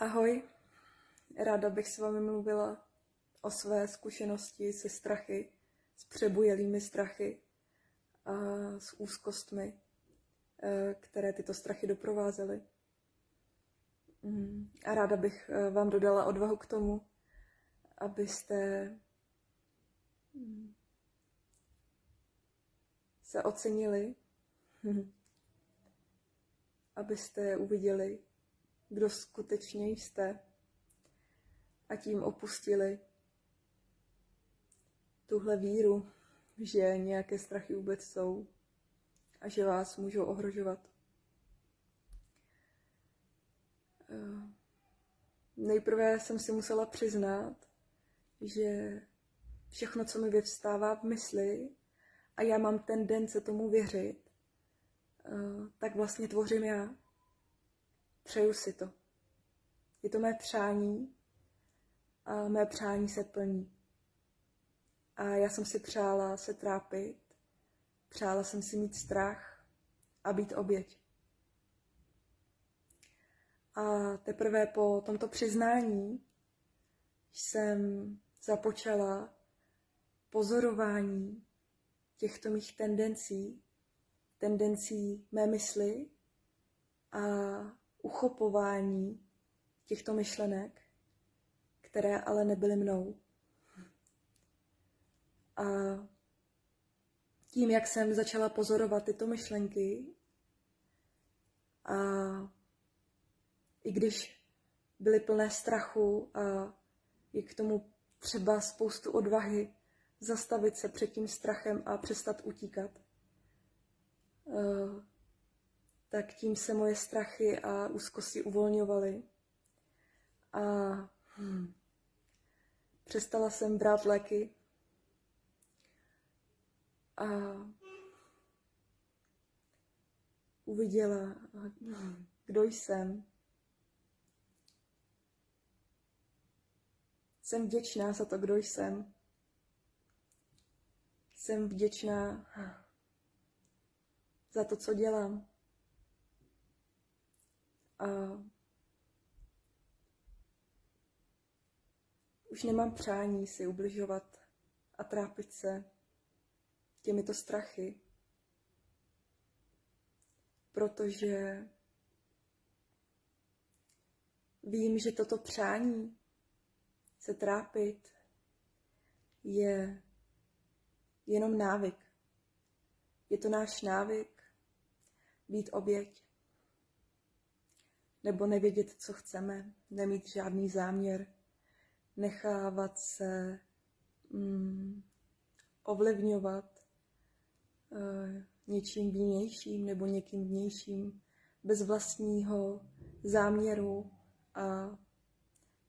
Ahoj, ráda bych s vámi mluvila o své zkušenosti se strachy, s přebujelými strachy a s úzkostmi, které tyto strachy doprovázely. A ráda bych vám dodala odvahu k tomu, abyste se ocenili, abyste uviděli, kdo skutečně jste, a tím opustili tuhle víru, že nějaké strachy vůbec jsou a že vás můžou ohrožovat. Nejprve jsem si musela přiznat, že všechno, co mi vyvstává v mysli a já mám tendence tomu věřit, tak vlastně tvořím já. Přeju si to. Je to mé přání a mé přání se plní. A já jsem si přála se trápit, přála jsem si mít strach a být oběť. A teprve po tomto přiznání jsem započala pozorování těchto mých tendencí mé mysli a uchopování těchto myšlenek, které ale nebyly mnou. A tím, jak jsem začala pozorovat tyto myšlenky, a i když byly plné strachu a je k tomu třeba spoustu odvahy zastavit se před tím strachem a přestat utíkat, tak tím se moje strachy a úzkosti uvolňovaly a přestala jsem brát léky a uviděla, kdo jsem. Jsem vděčná za to, kdo jsem. Jsem vděčná za to, co dělám. A už nemám přání si ubližovat a trápit se těmito strachy, protože vím, že toto přání se trápit je jenom návyk. Je to náš návyk být oběť. Nebo nevědět, co chceme, nemít žádný záměr, nechávat se ovlivňovat něčím vnějším nebo někým vnějším, bez vlastního záměru a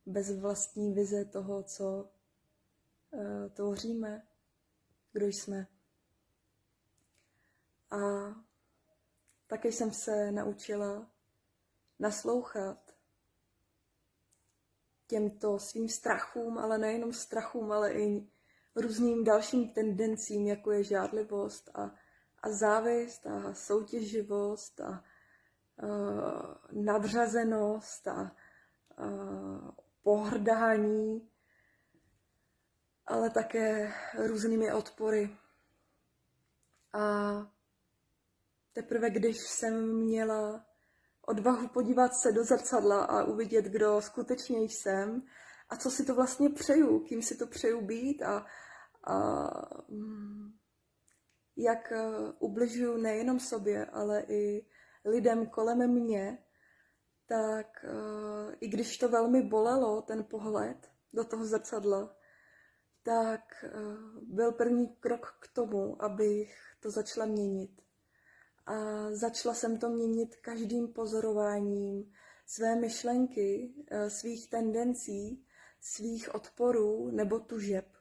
bez vlastní vize toho, co tvoříme, kdo jsme. A také jsem se naučila naslouchat těmto svým strachům, ale nejenom strachům, ale i různým dalším tendencím, jako je žádlivost a závist a soutěživost a nadřazenost a pohrdání, ale také různými odpory. A teprve když jsem měla odvahu podívat se do zrcadla a uvidět, kdo skutečně jsem a co si to vlastně přeju, kým si to přeju být a jak ubližuju nejenom sobě, ale i lidem kolem mě, tak i když to velmi bolelo, ten pohled do toho zrcadla, tak byl první krok k tomu, abych to začala měnit. A začala jsem to měnit každým pozorováním své myšlenky, svých tendencí, svých odporů nebo tužeb.